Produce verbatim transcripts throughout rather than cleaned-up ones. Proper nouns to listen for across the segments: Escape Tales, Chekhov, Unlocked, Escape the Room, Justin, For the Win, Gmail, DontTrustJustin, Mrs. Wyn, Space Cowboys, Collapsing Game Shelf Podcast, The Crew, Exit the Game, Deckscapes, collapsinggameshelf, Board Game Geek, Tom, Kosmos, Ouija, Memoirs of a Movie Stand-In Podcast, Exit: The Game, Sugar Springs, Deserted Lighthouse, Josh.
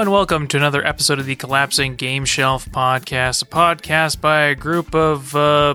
Hello and welcome to another episode of the Collapsing Game Shelf Podcast, a podcast by a group of uh,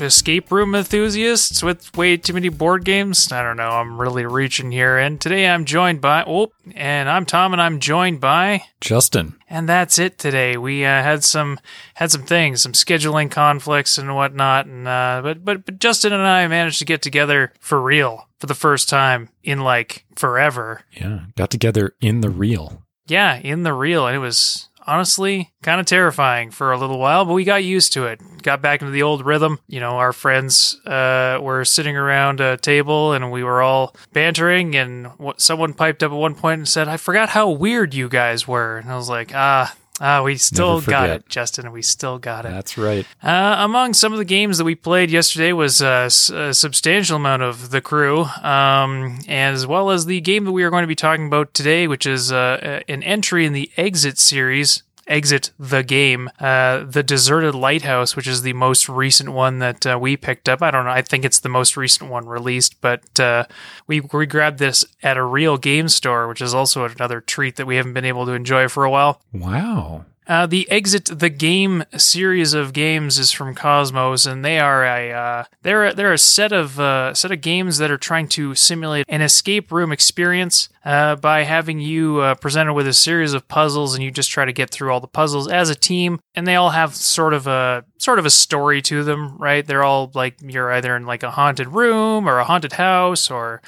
escape room enthusiasts with way too many board games. I don't know, I'm really reaching here. And today I'm joined by, oh, and I'm Tom and I'm joined by... Justin. And that's it today. We uh, had some had some things, some scheduling conflicts and whatnot, and uh, but, but, but Justin and I managed to get together for real for the first time in like forever. Yeah, got together in the real. Yeah, in the real, and it was honestly kind of terrifying for a little while, but we got used to it. Got back into the old rhythm. You know, our friends uh, were sitting around a table, and we were all bantering, and someone piped up at one point and said, "I forgot how weird you guys were." And I was like, ah... Ah, uh, we still got it, Justin. We still got it. That's right. Uh, among some of the games that we played yesterday was uh, a substantial amount of The Crew, um, as well as the game that we are going to be talking about today, which is uh, an entry in the Exit series, Exit the Game, uh, The Deserted Lighthouse, which is the most recent one that uh, we picked up. I don't know. I think it's the most recent one released, but uh, we, we grabbed this at a real game store, which is also another treat that we haven't been able to enjoy for a while. Wow. Uh, the Exit the Game series of games is from Kosmos, and they are a uh, they're they're a set of uh, set of games that are trying to simulate an escape room experience uh, by having you uh, presented with a series of puzzles, and you just try to get through all the puzzles as a team. And they all have sort of a sort of a story to them, right? They're all like you're either in like a haunted room or a haunted house or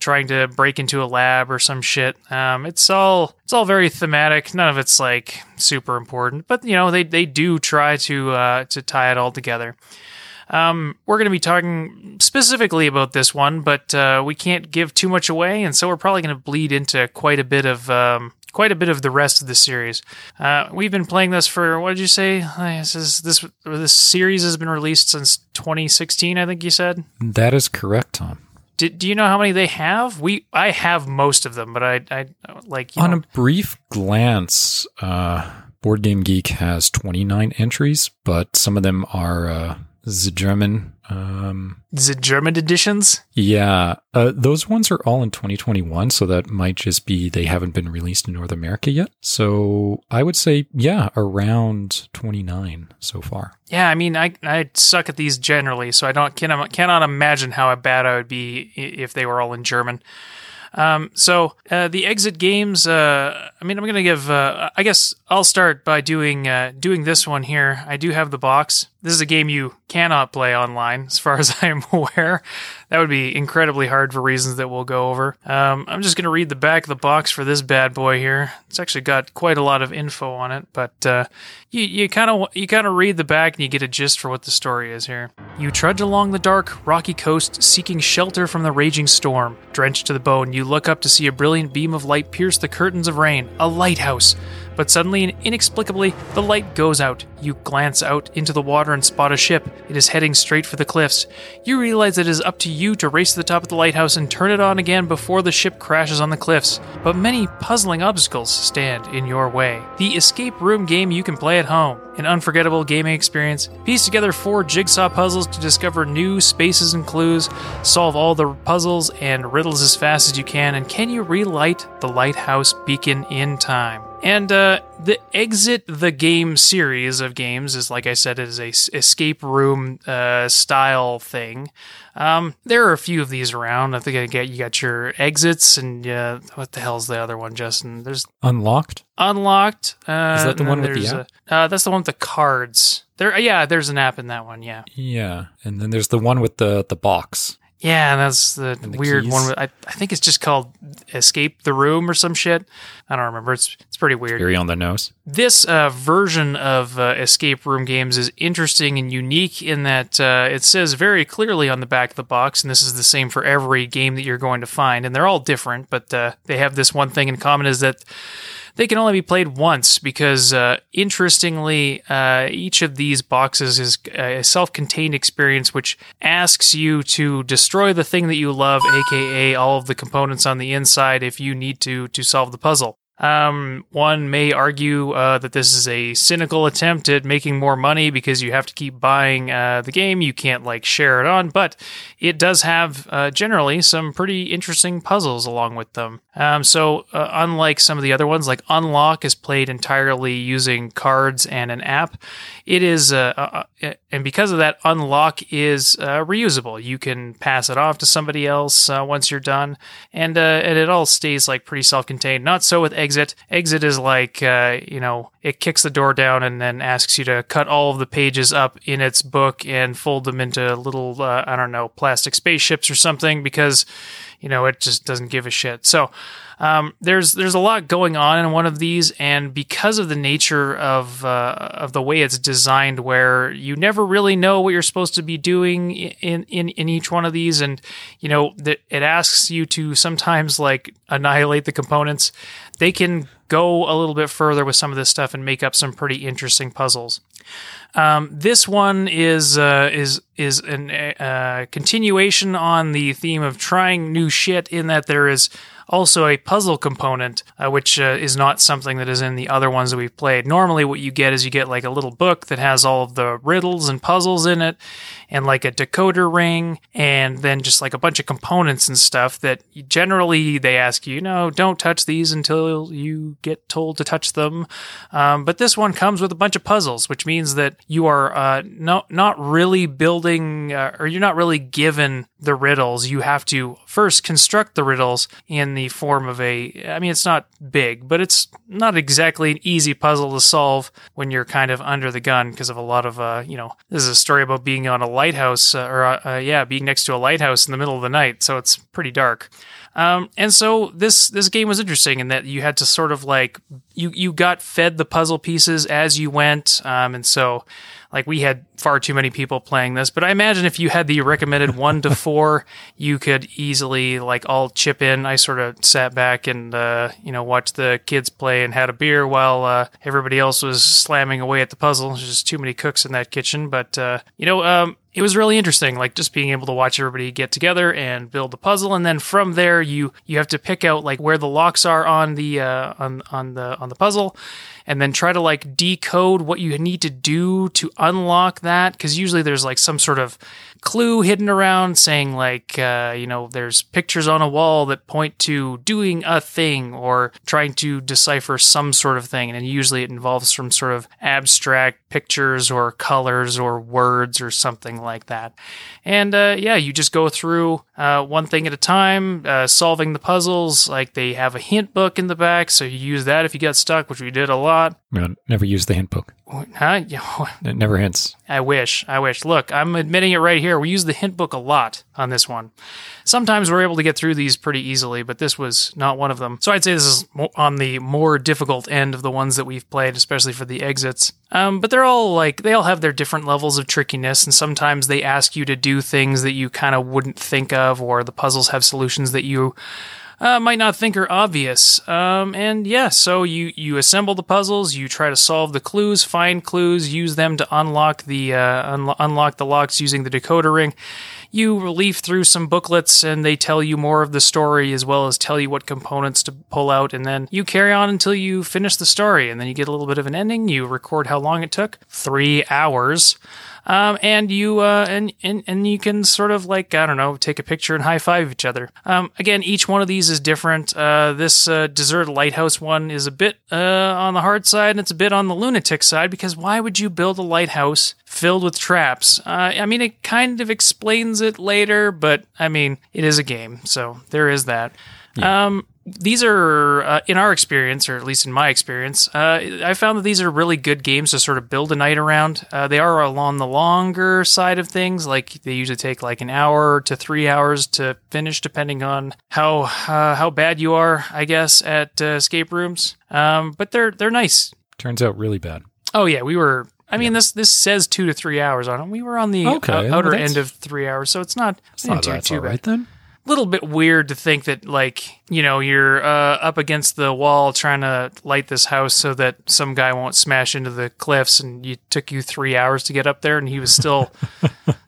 trying to break into a lab or some shit. Um, it's all it's all very thematic. None of it's like super important, but you know they they do try to uh, to tie it all together. Um, we're going to be talking specifically about this one, but uh, we can't give too much away, and so we're probably going to bleed into quite a bit of um, quite a bit of the rest of the series. Uh, we've been playing this for what did you say? This is, this this series has been released since twenty sixteen, I think you said. That is correct, Tom. Do, do you know how many they have? We I have most of them, but I, I like... You On know. a brief glance, uh, Board Game Geek has twenty-nine entries, but some of them are uh, the German... Um, the German editions? Yeah. Uh, those ones are all in twenty twenty-one, so that might just be they haven't been released in North America yet. So I would say, yeah, around twenty-nine so far. Yeah, I mean, I I suck at these generally, so I don't cannot, cannot imagine how bad I would be if they were all in German. Um, so uh, the Exit games. Uh, I mean, I'm gonna give. Uh, I guess I'll start by doing uh, doing this one here. I do have the box. This is a game you cannot play online, as far as I am aware. That would be incredibly hard for reasons that we'll go over. Um, I'm just gonna read the back of the box for this bad boy here. It's actually got quite a lot of info on it, but uh, you kind of you kind of read the back and you get a gist for what the story is here. You trudge along the dark, rocky coast, seeking shelter from the raging storm, drenched to the bone. You look up to see a brilliant beam of light pierce the curtains of rain, a lighthouse. But suddenly and inexplicably, the light goes out. You glance out into the water and spot a ship. It is heading straight for the cliffs. You realize it is up to you to race to the top of the lighthouse and turn it on again before the ship crashes on the cliffs. But many puzzling obstacles stand in your way. The escape room game you can play at home. An unforgettable gaming experience. Piece together four jigsaw puzzles to discover new spaces and clues. Solve all the puzzles and riddles as fast as you can. And can you relight the lighthouse beacon in time? And uh, the Exit the Game series of games is, like I said, it is a s- escape room uh, style thing. Um, there are a few of these around. I think I get you got your Exits and uh, what the hell's the other one, Justin? There's Unlocked. Unlocked. Uh, is that the one with the app? A, uh, that's the one with the cards. There, yeah. There's an app in that one. Yeah. Yeah, and then there's the one with the the box. Yeah, that's the, the weird keys. one. I, I think it's just called Escape the Room or some shit. I don't remember. It's it's pretty weird. It's very on the nose. This uh, version of uh, escape room games is interesting and unique in that uh, it says very clearly on the back of the box, and this is the same for every game that you're going to find, and they're all different, but uh, they have this one thing in common is that they can only be played once because, uh, interestingly, uh, each of these boxes is a self-contained experience which asks you to destroy the thing that you love, aka all of the components on the inside, if you need to to solve the puzzle. Um, one may argue uh, that this is a cynical attempt at making more money because you have to keep buying uh, the game. You can't like share it on, but it does have uh, generally some pretty interesting puzzles along with them. Um, so uh, unlike some of the other ones, like Unlock is played entirely using cards and an app. It is, uh, uh, and because of that, Unlock is uh, reusable. You can pass it off to somebody else uh, once you're done, and uh, and it all stays like pretty self-contained. Not so with Exit. Exit is like, uh, you know, it kicks the door down and then asks you to cut all of the pages up in its book and fold them into little, uh, I don't know, plastic spaceships or something because, you know, it just doesn't give a shit. So um, there's there's a lot going on in one of these, and because of the nature of uh, of the way it's designed, where you never really know what you're supposed to be doing in in, in each one of these, and you know, th- it asks you to sometimes like annihilate the components. They can go a little bit further with some of this stuff and make up some pretty interesting puzzles. Um, this one is uh, is is an, uh, continuation on the theme of trying new shit, in that there is also a puzzle component, uh, which uh, is not something that is in the other ones that we've played. Normally what you get is you get like a little book that has all of the riddles and puzzles in it, and like a decoder ring, and then just like a bunch of components and stuff that generally they ask you, you know, don't touch these until you get told to touch them. Um, but this one comes with a bunch of puzzles, which means that you are uh, no, not really building, uh, or you're not really given the riddles. You have to first construct the riddles in the form of a, I mean, it's not big, but it's not exactly an easy puzzle to solve when you're kind of under the gun because of a lot of, uh, you know, this is a story about being on a lighthouse, uh, or, uh, yeah, being next to a lighthouse in the middle of the night, so it's pretty dark. Um, and so this, this game was interesting in that you had to sort of like, you, you got fed the puzzle pieces as you went, um, and so... Like, we had far too many people playing this, but I imagine if you had the recommended one to four, you could easily, like, all chip in. I sort of sat back and, uh, you know, watched the kids play and had a beer while uh, everybody else was slamming away at the puzzle. There's just too many cooks in that kitchen. But, uh, you know, um, it was really interesting, like, just being able to watch everybody get together and build the puzzle. And then from there, you you have to pick out, like, where the locks are on the uh, on on the on the puzzle. And then try to like decode what you need to do to unlock that, because usually there's like some sort of clue hidden around saying like, uh, you know, there's pictures on a wall that point to doing a thing or trying to decipher some sort of thing. And usually it involves some sort of abstract pictures or colors or words or something like that. And uh, yeah, you just go through uh, one thing at a time, uh, solving the puzzles. Like, they have a hint book in the back, so you use that if you got stuck, which we did a lot. No, never use the hint book. Huh? It never hints. I wish. I wish. Look, I'm admitting it right here. We use the hint book a lot on this one. Sometimes we're able to get through these pretty easily, but this was not one of them. So I'd say this is on the more difficult end of the ones that we've played, especially for the exits. Um, but they're all like, they all have their different levels of trickiness, and sometimes they ask you to do things that you kind of wouldn't think of, or the puzzles have solutions that you... Uh, might not think are obvious. Um, and yeah, so you, you assemble the puzzles, you try to solve the clues, find clues, use them to unlock the uh, un- unlock the locks using the decoder ring. You leaf through some booklets, and they tell you more of the story as well as tell you what components to pull out, and then you carry on until you finish the story, and then you get a little bit of an ending. You record how long it took, three hours. Um, and you, uh, and, and, and you can sort of like, I don't know, take a picture and high five each other. Um, again, each one of these is different. Uh, this, uh, Deserted Lighthouse one is a bit, uh, on the hard side, and it's a bit on the lunatic side, because why would you build a lighthouse filled with traps? Uh, I mean, it kind of explains it later, but I mean, it is a game, so there is that. Yeah. Um, These are, uh, in our experience, or at least in my experience, uh, I found that these are really good games to sort of build a night around. Uh, they are on the longer side of things. Like, they usually take like an hour to three hours to finish, depending on how uh, how bad you are, I guess, at uh, escape rooms. Um, but they're they're nice. Turns out really bad. Oh yeah, we were. I mean, yeah. this this says two to three hours on it. We were on the okay, uh, outer well, end of three hours, so it's not. It's not that too bad. All right, then. Little bit weird to think that, like, you know, you're uh, up against the wall trying to light this house so that some guy won't smash into the cliffs, and it took you three hours to get up there, and he was still,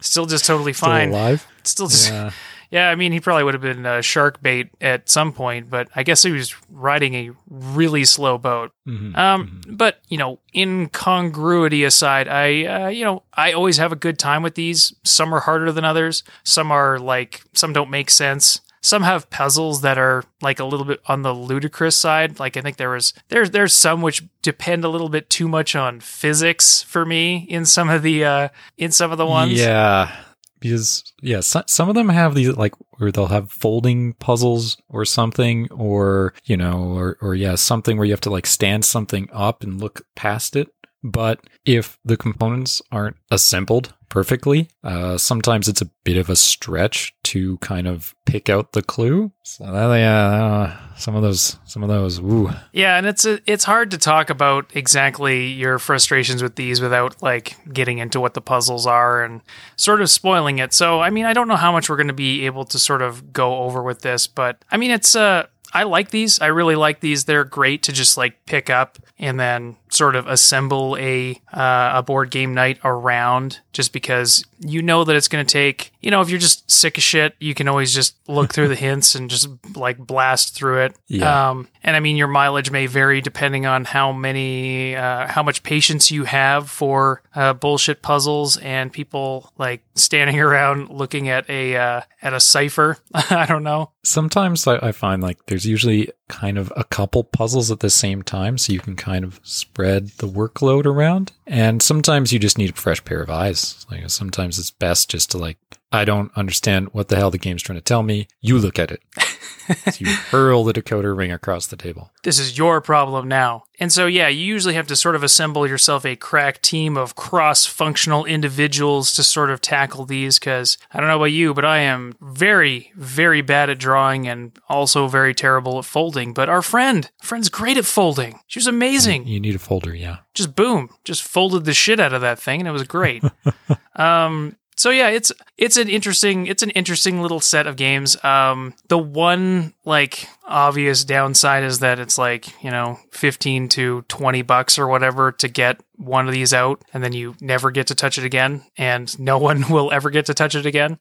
still just totally fine, still alive, still just. Yeah. Yeah, I mean, he probably would have been uh, shark bait at some point, but I guess he was riding a really slow boat. Mm-hmm. Um, mm-hmm. But, you know, incongruity aside, I, uh, you know, I always have a good time with these. Some are harder than others. Some are like, some don't make sense. Some have puzzles that are like a little bit on the ludicrous side. Like I think there was there's there's some which depend a little bit too much on physics for me in some of the uh, in some of the ones. Yeah, because yeah, so, some of them have these like where they'll have folding puzzles or something, or you know, or or yeah, something where you have to like stand something up and look past it. But if the components aren't assembled perfectly, uh, sometimes it's a bit of a stretch to kind of pick out the clue. So that, yeah, uh, some of those, some of those. Ooh. Yeah, and it's a, it's hard to talk about exactly your frustrations with these without like getting into what the puzzles are and sort of spoiling it. So I mean, I don't know how much we're going to be able to sort of go over with this, but I mean, it's a. Uh, I like these. I really like these. They're great to just like pick up and then sort of assemble a uh, a board game night around, just because you know that it's going to take, you know, if you're just sick of shit, you can always just look through the hints and just like blast through it. Yeah. Um, and I mean, your mileage may vary depending on how many, uh, how much patience you have for uh, bullshit puzzles and people like standing around looking at a, uh, at a cipher. I don't know. Sometimes I, I find like there's usually kind of a couple puzzles at the same time, so you can kind of spread the workload around. And sometimes you just need a fresh pair of eyes. Like sometimes it's best just to like, I don't understand what the hell the game's trying to tell me. You look at it. So you hurl the decoder ring across the table. This is your problem now. And so, yeah, you usually have to sort of assemble yourself a crack team of cross-functional individuals to sort of tackle these, because I don't know about you, but I am very, very bad at drawing and also very terrible at folding. But our friend, friend's great at folding. She was amazing. You need a folder, yeah. Just boom, just folded the shit out of that thing, and it was great. um... So yeah, it's it's an interesting it's an interesting little set of games. Um, the one like obvious downside is that it's like, you know, fifteen to twenty bucks or whatever to get one of these out, and then you never get to touch it again, and no one will ever get to touch it again.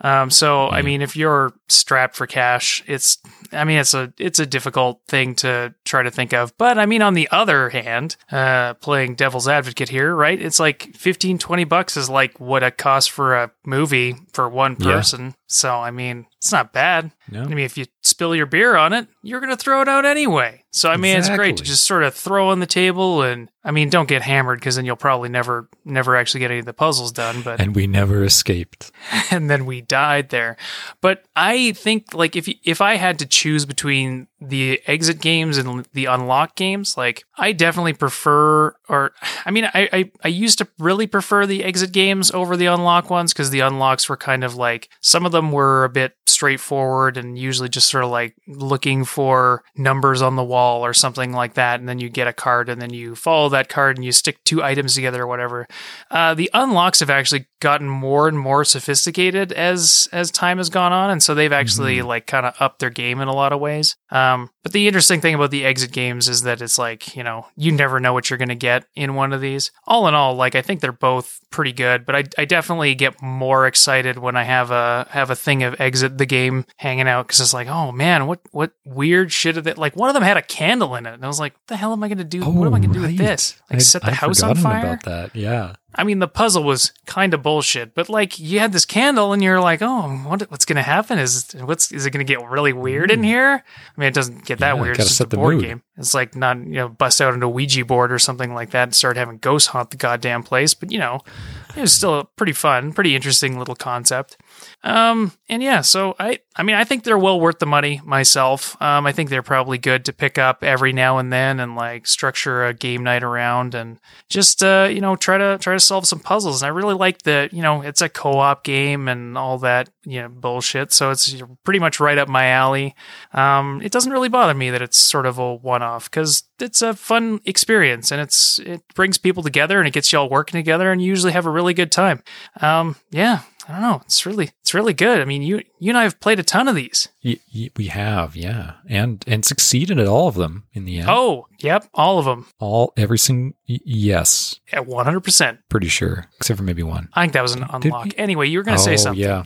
Um, so I mean, if you're strapped for cash, it's I mean it's a it's a difficult thing to try to think of. But I mean, on the other hand, uh, playing devil's advocate here, right? It's like fifteen, twenty bucks is like what it costs for a movie for one person. Yeah. So I mean, it's not bad. No. I mean, if you spill your beer on it, you're going to throw it out anyway. So, I mean, exactly. It's great to just sort of throw on the table and, I mean, don't get hammered, because then you'll probably never never actually get any of the puzzles done. But And we never escaped. And then we died there. But I think, like, if, if I had to choose between the exit games and the unlock games, like, I definitely prefer, or, I mean, I, I, I used to really prefer the exit games over the unlock ones, because the unlocks were kind of like, some of them were a bit straightforward and usually just sort of like looking for numbers on the wall or something like that, and then you get a card and then you follow that card and you stick two items together or whatever. Uh, the unlocks have actually gotten more and more sophisticated as as time has gone on, and so they've actually mm-hmm. like kind of upped their game in a lot of ways. Um, but the interesting thing about the exit games is that it's like, you know, you never know what you're going to get in one of these. All in all, like I think they're both pretty good, but I, I definitely get more excited when I have a have a thing of Exit the Game hanging out, because it's like, oh man, what what weird shit are they? Like one of them had a candle in it, and I was like, what the hell am I going to do? Oh, what am I going to do right. with this? Like I, set the I'd house on fire? About that. Yeah. I mean, the puzzle was kind of bullshit, but like you had this candle and you're like, oh, what, what's going to happen? Is what's is it going to get really weird in here? I mean, it doesn't get that yeah, weird. It's just a board mood. Game. It's like not, you know, bust out into Ouija board or something like that and start having ghosts haunt the goddamn place. But, you know, it was still a pretty fun, pretty interesting little concept. Um, and yeah, so I, I mean, I think they're well worth the money myself. Um, I think they're probably good to pick up every now and then and like structure a game night around and just, uh, you know, try to, try to solve some puzzles. And I really like that, you know, it's a co-op game and all that, you know, bullshit. So it's pretty much right up my alley. Um, it doesn't really bother me that it's sort of a one-off, because it's a fun experience and it's, it brings people together and it gets you all working together, and you usually have a really good time. Um, yeah. I don't know. It's really, it's really good. I mean, you, you and I have played a ton of these. Y- y- we have, yeah, and and succeeded at all of them in the end. Oh, yep, all of them. All every single y- yes. At one hundred percent. Pretty sure, except for maybe one. I think that was an unlock. Anyway, you were going to oh, say something. Yeah.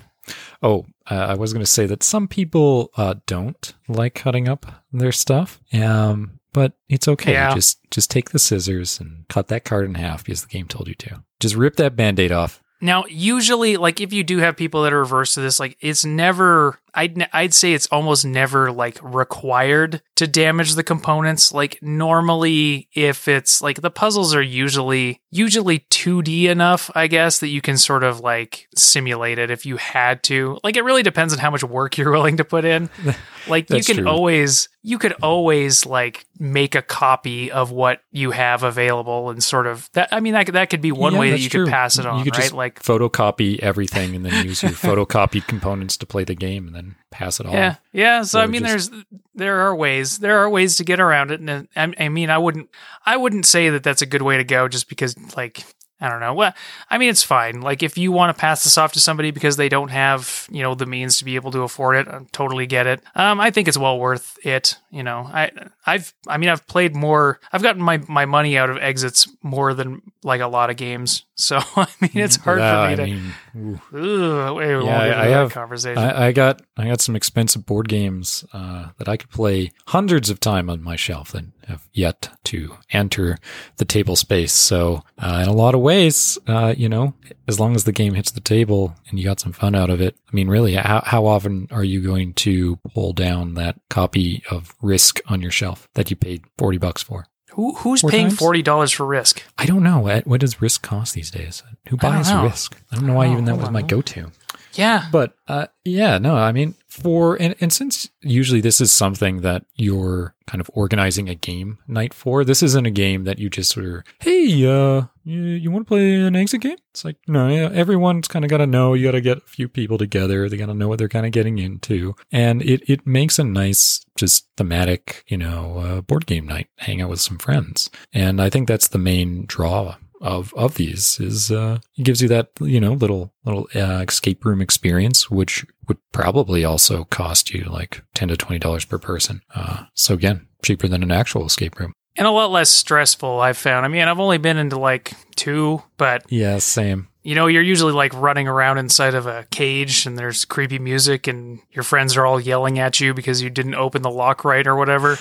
Oh, uh, I was going to say that some people uh, don't like cutting up their stuff, um, but it's okay. Yeah. Just just take the scissors and cut that card in half because the game told you to. Just rip that Band-Aid off. Now, usually, like, if you do have people that are averse to this, like, it's never, I'd, I'd say it's almost never, like, required to damage the components. Like, normally, if it's, like, the puzzles are usually, usually two D enough, I guess, that you can sort of, like, simulate it if you had to. Like, it really depends on how much work you're willing to put in. Like, you can true. always, you could always, like, make a copy of what you have available and sort of, that. I mean, that, that could be one yeah, way that you true. could pass it on, right? Just- like, Like, photocopy everything and then use your photocopied components to play the game and then pass it all. Yeah, yeah. So, so I mean, just... there's there are ways there are ways to get around it, and I, I mean, I wouldn't I wouldn't say that that's a good way to go, just because, like, I don't know. Well, I mean, it's fine. Like, if you want to pass this off to somebody because they don't have, you know, the means to be able to afford it, I totally get it. Um, I think it's well worth it. You know, I, I've, I mean, I've played more, I've gotten my, my money out of Exits more than, like, a lot of games. So, I mean, it's hard yeah, for me I to, mean, ooh, wait, yeah, I, I have, conversation. I, I got, I got some expensive board games, uh, that I could play hundreds of time on my shelf that have yet to enter the table space. So, uh, in a lot of ways, uh, you know, as long as the game hits the table and you got some fun out of it, I mean, really, how, how often are you going to pull down that copy of Risk on your shelf that you paid forty bucks for? Who Who's Four paying times? forty dollars for Risk? I don't know. What does Risk cost these days? Who buys I Risk? I don't know why oh, even that was my go-to. Yeah. But, uh, yeah, no, I mean, for, and, and since usually this is something that you're kind of organizing a game night for, this isn't a game that you just sort of, hey, uh, you, you want to play an exit game? It's like, no, yeah, everyone's kind of got to know, you got to get a few people together. They got to know what they're kind of getting into. And it, it makes a nice, just thematic, you know, uh, board game night, hang out with some friends. And I think that's the main draw of of these is uh it gives you that, you know, little little uh, escape room experience, which would probably also cost you like ten to twenty dollars per person, uh so again, cheaper than an actual escape room and a lot less stressful, I've found. I mean, I've only been into like two, but yeah, same. You know, you're usually like running around inside of a cage and there's creepy music and your friends are all yelling at you because you didn't open the lock right or whatever.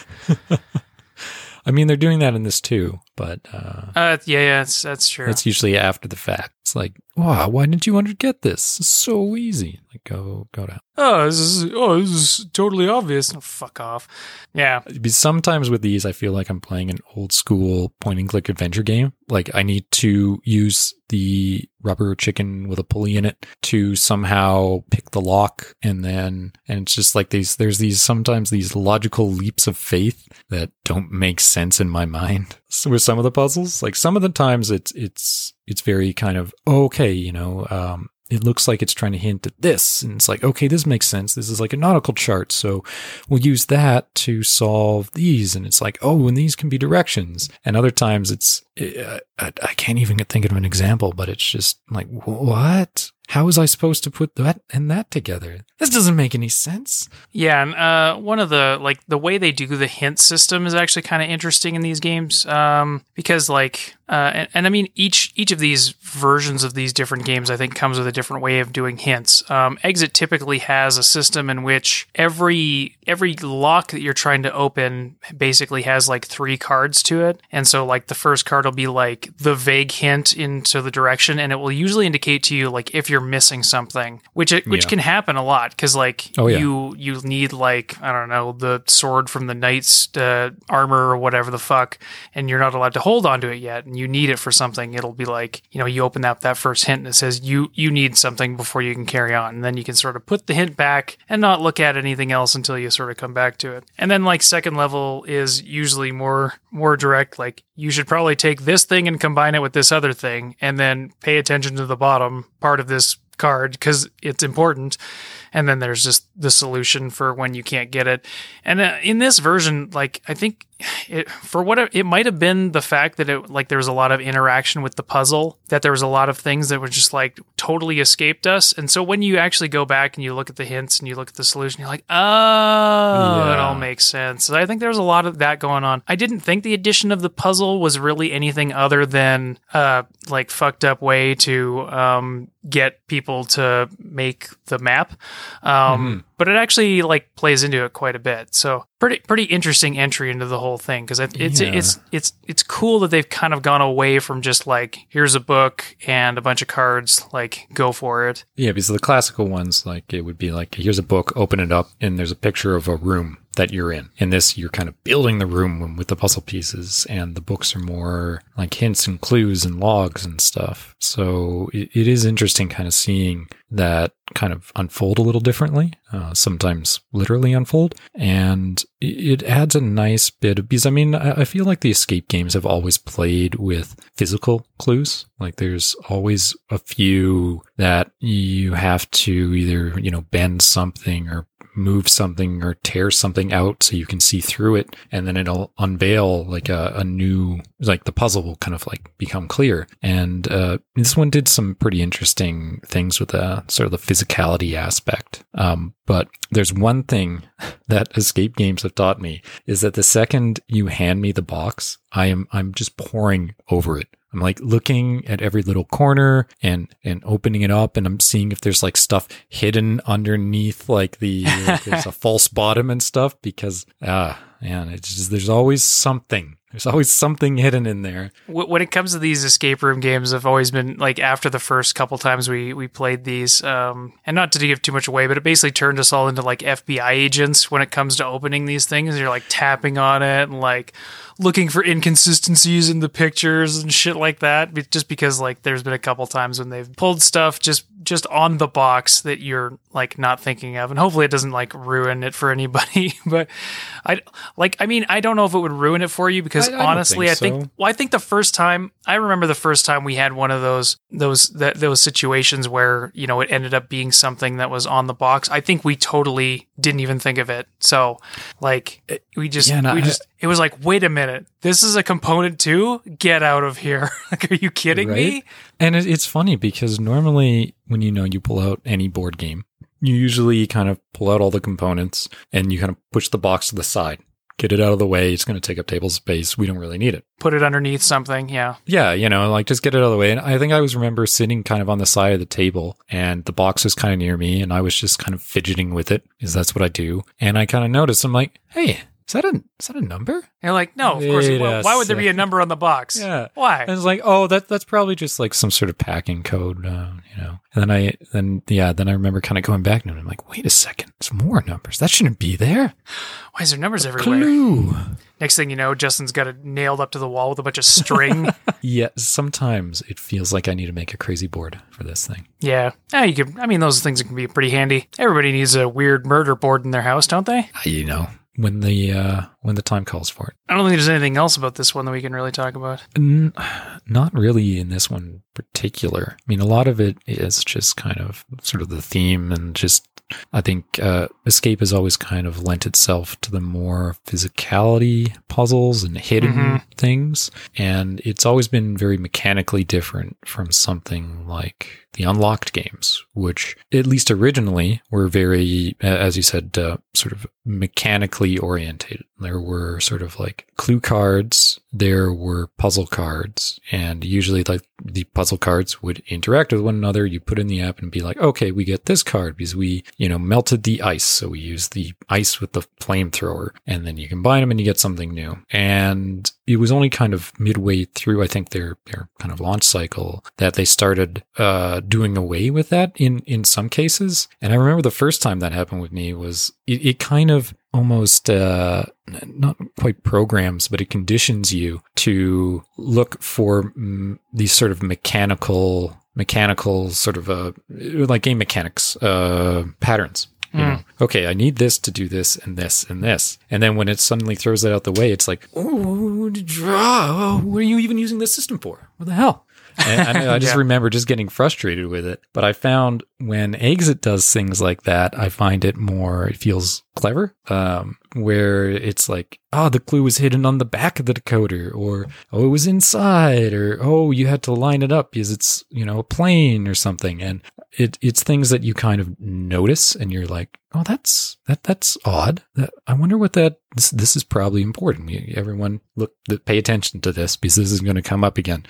I mean, they're doing that in this too, but... Uh, uh, yeah, yeah, it's, that's true. It's usually after the fact. It's like, wow, why didn't you under get this? It's so easy. Like, go go down. Oh, this is, oh, this is totally obvious. Oh, fuck off. Yeah. Sometimes with these, I feel like I'm playing an old school point-and-click adventure game. Like, I need to use the rubber chicken with a pulley in it to somehow pick the lock, and then and it's just like these there's these sometimes these logical leaps of faith that don't make sense in my mind. So with some of the puzzles, like some of the times it's it's it's very kind of okay, you know, um it looks like it's trying to hint at this. And it's like, okay, this makes sense. This is like a nautical chart. So we'll use that to solve these. And it's like, oh, and these can be directions. And other times it's, I, I can't even think of an example, but it's just like, what? How was I supposed to put that and that together? This doesn't make any sense. Yeah, and uh, one of the, like, the way they do the hint system is actually kind of interesting in these games, um, because, like, uh, and, and I mean, each each of these versions of these different games, I think, comes with a different way of doing hints. Um, Exit typically has a system in which every every lock that you're trying to open basically has, like, three cards to it, and so, like, the first card will be, like, the vague hint into the direction, and it will usually indicate to you, like, if you're You're missing something, which it, which yeah. can happen a lot because, like, oh, yeah. you you need, like, I don't know, the sword from the knight's uh, armor or whatever the fuck, and you're not allowed to hold onto it yet, and you need it for something. It'll be like, you know, you open up that first hint and it says you you need something before you can carry on, and then you can sort of put the hint back and not look at anything else until you sort of come back to it. And then, like, second level is usually more more direct, like, you should probably take this thing and combine it with this other thing, and then pay attention to the bottom part of this card because it's important. And then there's just the solution for when you can't get it. And uh, in this version, like, I think it, for what it, it might have been the fact that it, like, there was a lot of interaction with the puzzle, that there was a lot of things that were just like totally escaped us. And so when you actually go back and you look at the hints and you look at the solution, you're like, oh, yeah. It all makes sense. So I think there was a lot of that going on. I didn't think the addition of the puzzle was really anything other than uh, like fucked up way to um, get people to make the map. Um, mm-hmm. But it actually like plays into it quite a bit. So pretty, pretty interesting entry into the whole thing. Cause it's, yeah. it's, it's, it's, it's cool that they've kind of gone away from just like, here's a book and a bunch of cards, like go for it. Yeah. Because the classical ones, like it would be like, here's a book, open it up and there's a picture of a room that you're in. In this, you're kind of building the room with the puzzle pieces, and the books are more like hints and clues and logs and stuff. So it, it is interesting kind of seeing that kind of unfold a little differently, uh, sometimes literally unfold. And it, it adds a nice bit of, because I mean, I, I feel like the escape games have always played with physical clues. Like there's always a few that you have to either, you know, bend something or move something or tear something out so you can see through it, and then it'll unveil like a, a new, like the puzzle will kind of like become clear. And uh, this one did some pretty interesting things with the sort of the physicality aspect. Um, but there's one thing that escape games have taught me is that the second you hand me the box, I am I'm just poring over it. I'm like looking at every little corner and, and opening it up, and I'm seeing if there's like stuff hidden underneath, like the like there's a false bottom and stuff, because ah man, it's just, there's always something. There's always something hidden in there. When it comes to these escape room games, I've always been like, after the first couple times we, we played these, um, and not to give too much away, but it basically turned us all into like F B I agents when it comes to opening these things. You're like tapping on it and like looking for inconsistencies in the pictures and shit like that. Just because like there's been a couple times when they've pulled stuff just just on the box that you're like not thinking of, and hopefully it doesn't like ruin it for anybody. But I like, I mean, I don't know if it would ruin it for you, because I, I honestly, think so. I think, well, I think the first time, I remember the first time we had one of those, those, that those situations where, you know, it ended up being something that was on the box. I think we totally didn't even think of it. So like we just, yeah, no, we just, I, it was like, wait a minute, this is a component too? Get out of here. Like, are you kidding right? me? And it, it's funny because normally when, you know, you pull out any board game, you usually kind of pull out all the components and you kind of push the box to the side. Get it out of the way. It's going to take up table space. We don't really need it. Put it underneath something. Yeah. Yeah. You know, like just get it out of the way. And I think I always remember sitting kind of on the side of the table, and the box was kind of near me, and I was just kind of fidgeting with it, because that's what I do. And I kind of noticed, I'm like, hey, is that a, is that a number? And you're like, no, of Wait course. Well, why would there be a number on the box? Yeah. Why? And it's like, oh, that that's probably just like some sort of packing code, uh, you know. And then I, then yeah, then I remember kind of going back to it, and I'm like, wait a second, there's more numbers. That shouldn't be there. Why is there numbers a everywhere? Clue. Next thing you know, Justin's got it nailed up to the wall with a bunch of string. Yeah, sometimes it feels like I need to make a crazy board for this thing. Yeah. yeah you can, I mean, those things can be pretty handy. Everybody needs a weird murder board in their house, don't they? You know. When the uh, when the time calls for it. I don't think there's anything else about this one that we can really talk about. N- not really in this one in particular. I mean, a lot of it is just kind of sort of the theme, and just I think uh, escape has always kind of lent itself to the more physicality puzzles and hidden mm-hmm. things. And it's always been very mechanically different from something like the Unlocked games, which at least originally were very, as you said, uh, sort of mechanically orientated. There were sort of like clue cards, there were puzzle cards, and usually like the puzzle cards would interact with one another. You put in the app and be like, okay, we get this card because we, you know, melted the ice. So we use the ice with the flamethrower, and then you combine them and you get something new. And it was only kind of midway through, I think, their, their kind of launch cycle that they started uh, doing away with that in, in some cases. And I remember the first time that happened with me was it, it kind of almost uh, not quite programs, but it conditions you to look for m- these sort of mechanical, mechanical sort of uh, like game mechanics uh, patterns. You know, okay, I need this to do this and this and this. And then when it suddenly throws that out the way, it's like, oh, what are you even using this system for? What the hell? And I, I just yeah. remember just getting frustrated with it. But I found when Exit does things like that, I find it more, it feels clever, um, where it's like, oh, the clue was hidden on the back of the decoder, or, oh, it was inside, or, oh, you had to line it up because it's, you know, a plane or something. And it it's things that you kind of notice and you're like, oh, that's, that, that's odd. That, I wonder what that, this, this is probably important. Everyone look, pay attention to this because this is going to come up again.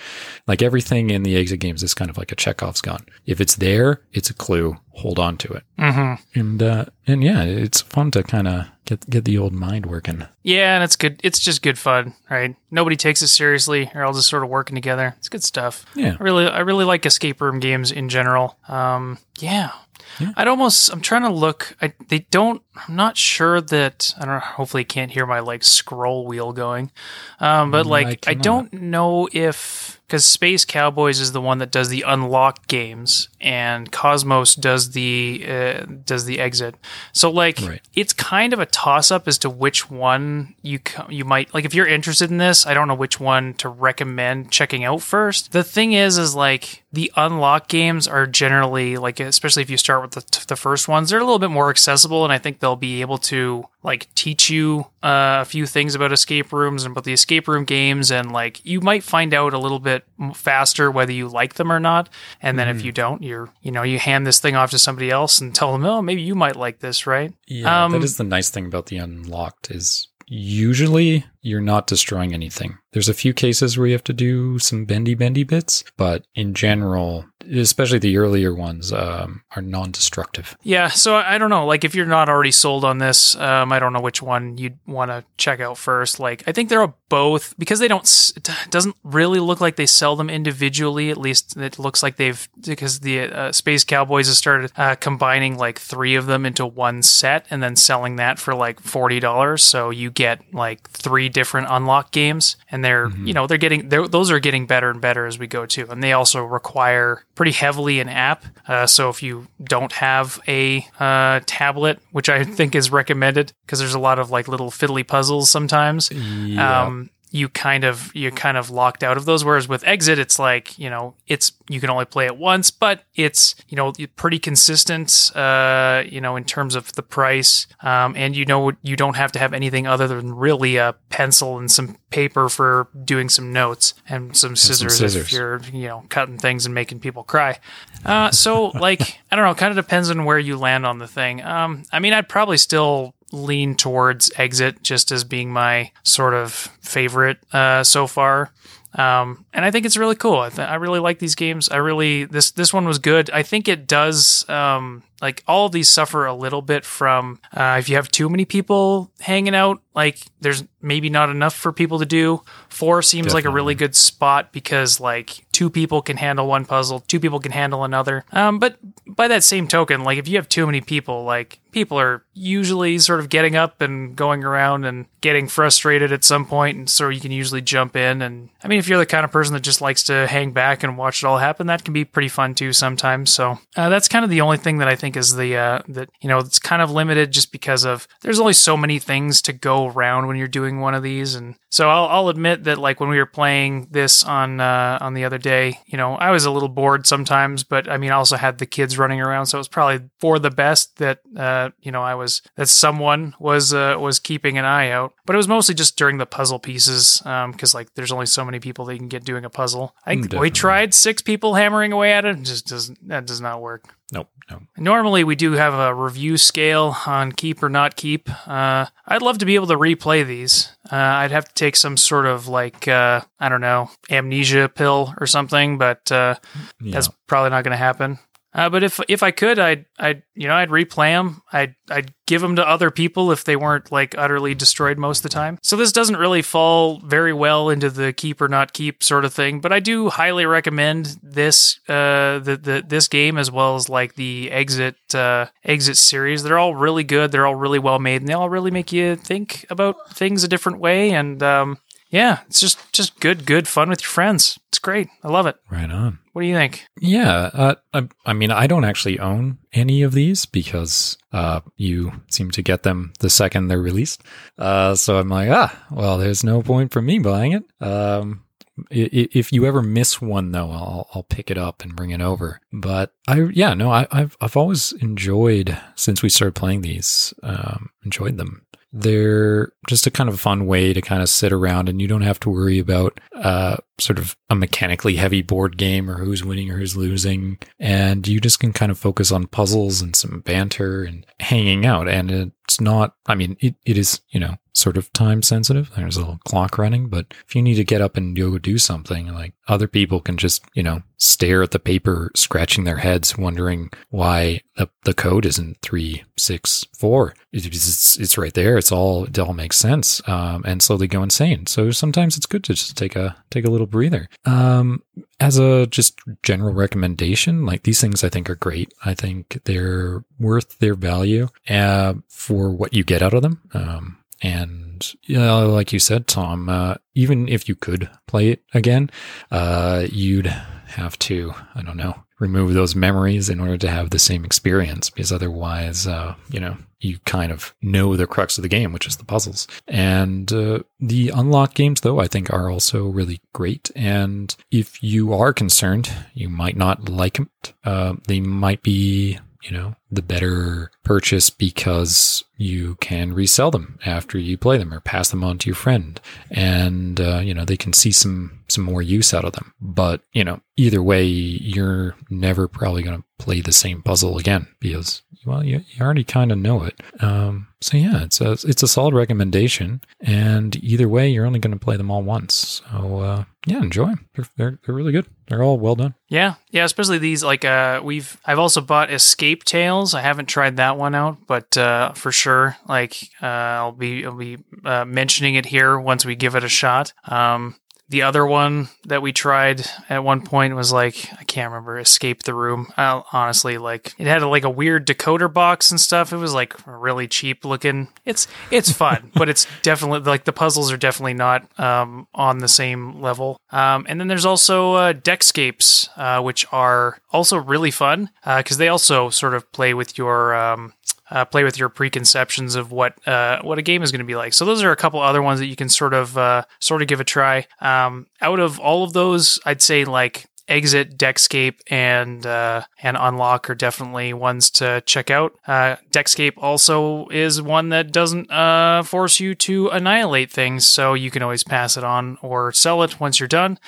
Like everything in the exit games is kind of like a Chekhov's gun. If it's there, it's a clue. Hold on to it. Mm-hmm. And, uh, and yeah, it's fun to kind of get, get the old mind working. Yeah. And it's good. It's just good fun, right? Nobody takes it seriously. They're all just sort of working together. It's good stuff. Yeah. I really, I really like escape room games in general. Um, yeah. Yeah. I'd almost, I'm trying to look, I, they don't, I'm not sure that, I don't know, hopefully you can't hear my like scroll wheel going, um, but like, I, I don't know if, because Space Cowboys is the one that does the Unlocked games and Kosmos does the, uh, does the exit. So like, right. It's kind of a toss up as to which one you, co- you might, like if you're interested in this, I don't know which one to recommend checking out first. The thing is, is like the Unlocked games are generally like, especially if you start with the, t- the first ones, they're a little bit more accessible. And I think they'll be able to like teach you uh, a few things about escape rooms and about the escape room games. And like, you might find out a little bit faster whether you like them or not, and then mm. if you don't, you're you know you hand this thing off to somebody else and tell them, oh, maybe you might like this, right? Yeah, um, that is the nice thing about the Unlocked is usually you're not destroying anything. There's a few cases where you have to do some bendy bendy bits, but in general, especially the earlier ones, um, are non-destructive. Yeah, so I don't know, like if you're not already sold on this, um, I don't know which one you'd want to check out first. Like I think they're both, because they don't, it doesn't really look like they sell them individually, at least it looks like they've, because the uh, Space Cowboys has started uh, combining like three of them into one set and then selling that for like forty dollars, so you get like three different Unlocked games, and they're mm-hmm. you know they're getting they're, those are getting better and better as we go too, and they also require pretty heavily an app, uh, so if you don't have a uh, tablet, which I think is recommended because there's a lot of like little fiddly puzzles sometimes, yeah. um you kind of you're kind of locked out of those, whereas with Exit it's like, you know, it's you can only play it once, but it's, you know, pretty consistent, uh you know, in terms of the price, um and you know you don't have to have anything other than really a pencil and some paper for doing some notes and some scissors, and some scissors. If you're, you know, cutting things and making people cry, uh so like I don't know, it kind of depends on where you land on the thing. um I mean, I'd probably still lean towards Exit just as being my sort of favorite uh so far, um and I think it's really cool. I, th- I really like these games. I really this this one was good. I think it does, um like all of these suffer a little bit from uh if you have too many people hanging out, like there's maybe not enough for people to do. Four seems Definitely. Like a really good spot because like two people can handle one puzzle, two people can handle another, um but by that same token, like if you have too many people, like people are usually sort of getting up and going around and getting frustrated at some point, and so you can usually jump in. And I mean, if you're the kind of person that just likes to hang back and watch it all happen, that can be pretty fun too sometimes. So uh, that's kind of the only thing that I think is the uh that, you know, it's kind of limited just because of there's only so many things to go around when you're doing one of these. And so I'll, I'll admit that like when we were playing this on uh on the other day, you know, I was a little bored sometimes, but I mean, I also had the kids running around, so it was probably for the best that uh you know I was that someone was uh was keeping an eye out. But it was mostly just during the puzzle pieces, um because like there's only so many people that you can get doing a puzzle. I think Definitely. We tried six people hammering away at it, it just doesn't that does not work. Nope. No. Normally we do have a review scale on keep or not keep. Uh, I'd love to be able to replay these. Uh, I'd have to take some sort of like, uh, I don't know, amnesia pill or something, but uh, yeah. That's probably not going to happen. Uh, but if if I could, I'd I'd you know I'd replay them. I'd I'd give them to other people if they weren't like utterly destroyed most of the time. So this doesn't really fall very well into the keep or not keep sort of thing. But I do highly recommend this uh the, the this game as well as like the exit uh, exit series. They're all really good. They're all really well made, and they all really make you think about things a different way. And um, yeah, it's just just good good fun with your friends. It's great. I love it. Right on. What do you think? Yeah, uh, I, I mean, I don't actually own any of these because uh, you seem to get them the second they're released. Uh, so I'm like, ah, well, there's no point for me buying it. Um, Um, if you ever miss one, though, I'll I'll pick it up and bring it over. But I, yeah, no, I, I've I've always enjoyed, since we started playing these, um, enjoyed them. They're just a kind of fun way to kind of sit around, and you don't have to worry about uh, sort of a mechanically heavy board game or who's winning or who's losing. And you just can kind of focus on puzzles and some banter and hanging out. And it's not, I mean, it, it is, you know, sort of time sensitive. There's a little clock running, but if you need to get up and go do something, like, other people can just, you know, stare at the paper, scratching their heads, wondering why the, the code isn't three, six, four. It's, it's, it's right there. It's all, it all makes sense. Um, and slowly go insane. So sometimes it's good to just take a, take a little breather. Um, as a just general recommendation, like, these things I think are great. I think they're worth their value, uh, for what you get out of them. Um, And you know, like you said, Tom, uh, even if you could play it again, uh, you'd have to, I don't know, remove those memories in order to have the same experience, because otherwise, uh, you know, you kind of know the crux of the game, which is the puzzles. And uh, the Unlocked games, though, I think are also really great. And if you are concerned, you might not like it. Uh, they might be, you know, the better purchase, because you can resell them after you play them or pass them on to your friend. And, uh, you know, they can see some, some more use out of them. But, you know, either way, you're never probably going to play the same puzzle again, because, well, you, you already kind of know it. Um, so yeah, it's a, it's a solid recommendation, and either way, you're only going to play them all once. So, uh, yeah, enjoy them. They're, they're, they're really good. They're all well done. Yeah. Yeah. Especially these, like, uh, we've, I've also bought Escape Tales. I haven't tried that one out, but, uh, for sure, like, uh, I'll be, I'll be, uh, mentioning it here once we give it a shot. Um, The other one that we tried at one point was, like, I can't remember, Escape the Room. I honestly, like, it had a, like a weird decoder box and stuff. It was, like, really cheap looking. It's it's fun, but it's definitely, like, the puzzles are definitely not um, on the same level. Um, and then there's also uh, Deckscapes, uh, which are also really fun, because uh, they also sort of play with your... Um, Uh, play with your preconceptions of what uh, what a game is going to be like. So those are a couple other ones that you can sort of uh, sort of give a try. Um, out of all of those, I'd say, like, Exit, Deckscape, and uh, and Unlock are definitely ones to check out. Uh, Deckscape also is one that doesn't uh, force you to annihilate things, so you can always pass it on or sell it once you're done.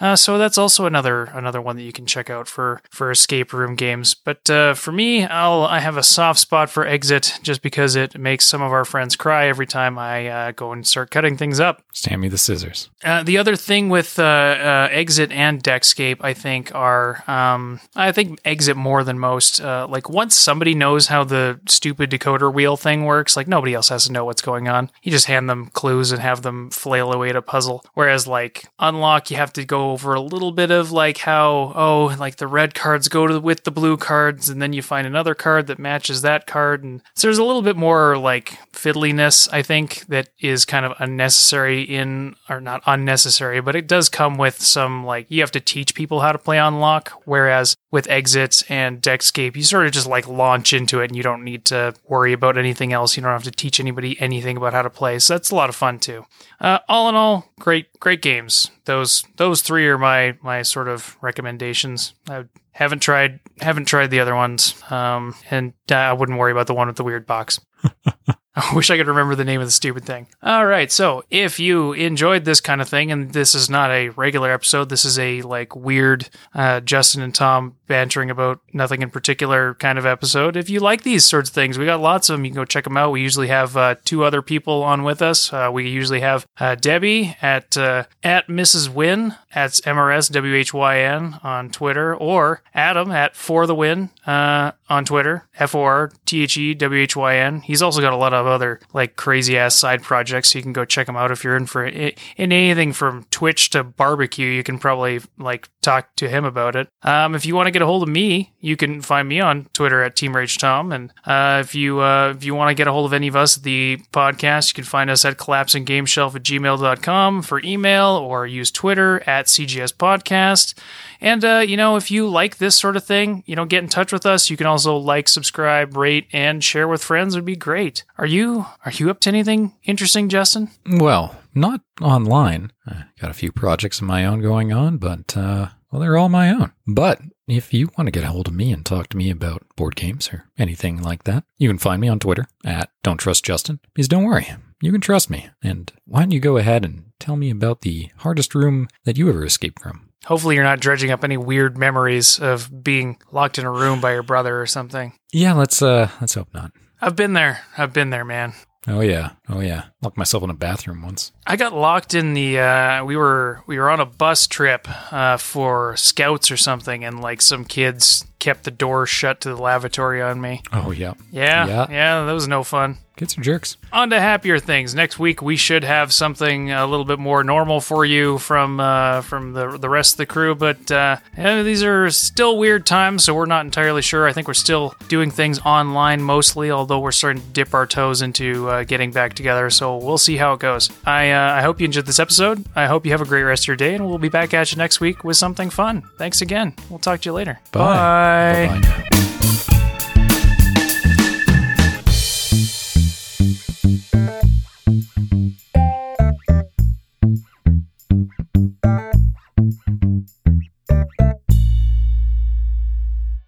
Uh, so that's also another another one that you can check out for, for escape room games. But uh, for me, I'll I have a soft spot for Exit, just because it makes some of our friends cry every time I uh, go and start cutting things up. Just hand me the scissors. Uh, the other thing with uh, uh, Exit and Deckscape, I think are, um, I think Exit more than most, uh, like, once somebody knows how the stupid decoder wheel thing works, like, nobody else has to know what's going on. You just hand them clues and have them flail away at a puzzle. Whereas, like, Unlock, you have to go over a little bit of, like, how, oh, like, the red cards go to with the blue cards, and then you find another card that matches that card. And so there's a little bit more, like, fiddliness, I think, that is kind of unnecessary in, or not unnecessary, but it does come with some, like, you have to teach people how to play Unlock, whereas with Exits and Deckscape, you sort of just, like, launch into it, and you don't need to worry about anything else. You don't have to teach anybody anything about how to play, so that's a lot of fun too. Uh, all in all, great, great games. Those those three are my my sort of recommendations. I haven't tried haven't tried the other ones, um, and uh, I wouldn't worry about the one with the weird box. I wish I could remember the name of the stupid thing. All right, so if you enjoyed this kind of thing, and this is not a regular episode, this is a, like, weird uh, Justin and Tom bantering about nothing in particular kind of episode. If you like these sorts of things, we got lots of them. You can go check them out. We usually have uh, two other people on with us. Uh, we usually have uh, Debbie at uh, at Missus Wyn, at M R S W H Y N on Twitter, or Adam at For the Win uh, on Twitter, F O R T H E W H Y N. He's also got a lot of other, like, crazy ass side projects, so you can go check them out if you're in for it. In anything from Twitch to barbecue, you can probably, like, talk to him about it. Um, if you want to get a hold of me, you can find me on Twitter at Team Rage Tom, and uh, if you uh, if you want to get a hold of any of us at the podcast, you can find us at collapsing game shelf at gmail dot com for email, or use Twitter at C G S Podcast. And uh, you know, if you like this sort of thing, you know, get in touch with us. You can also like, subscribe, rate, and share with friends. Would be great. Are you are you up to anything interesting, Justin? Well, not online. I got a few projects of my own going on, but uh, well, they're all my own. But if you want to get a hold of me and talk to me about board games or anything like that, you can find me on Twitter at DontTrustJustin. Because don't worry, you can trust me. And why don't you go ahead and tell me about the hardest room that you ever escaped from? Hopefully you're not dredging up any weird memories of being locked in a room by your brother or something. Yeah, let's uh, let's hope not. I've been there. I've been there, man. Oh yeah, oh yeah. Locked myself in a bathroom once. I got locked in the. Uh, we were we were on a bus trip uh, for scouts or something, and like some kids kept the door shut to the lavatory on me. Oh yeah, yeah, yeah. yeah that was no fun. Kids are jerks. On to happier things. Next week we should have something a little bit more normal for you from uh, from the the rest of the crew. But uh, yeah, these are still weird times, so we're not entirely sure. I think we're still doing things online mostly, although we're starting to dip our toes into uh, getting back together. So we'll see how it goes. I uh, I hope you enjoyed this episode. I hope you have a great rest of your day, and we'll be back at you next week with something fun. Thanks again. We'll talk to you later. Bye. Bye. Bye-bye now.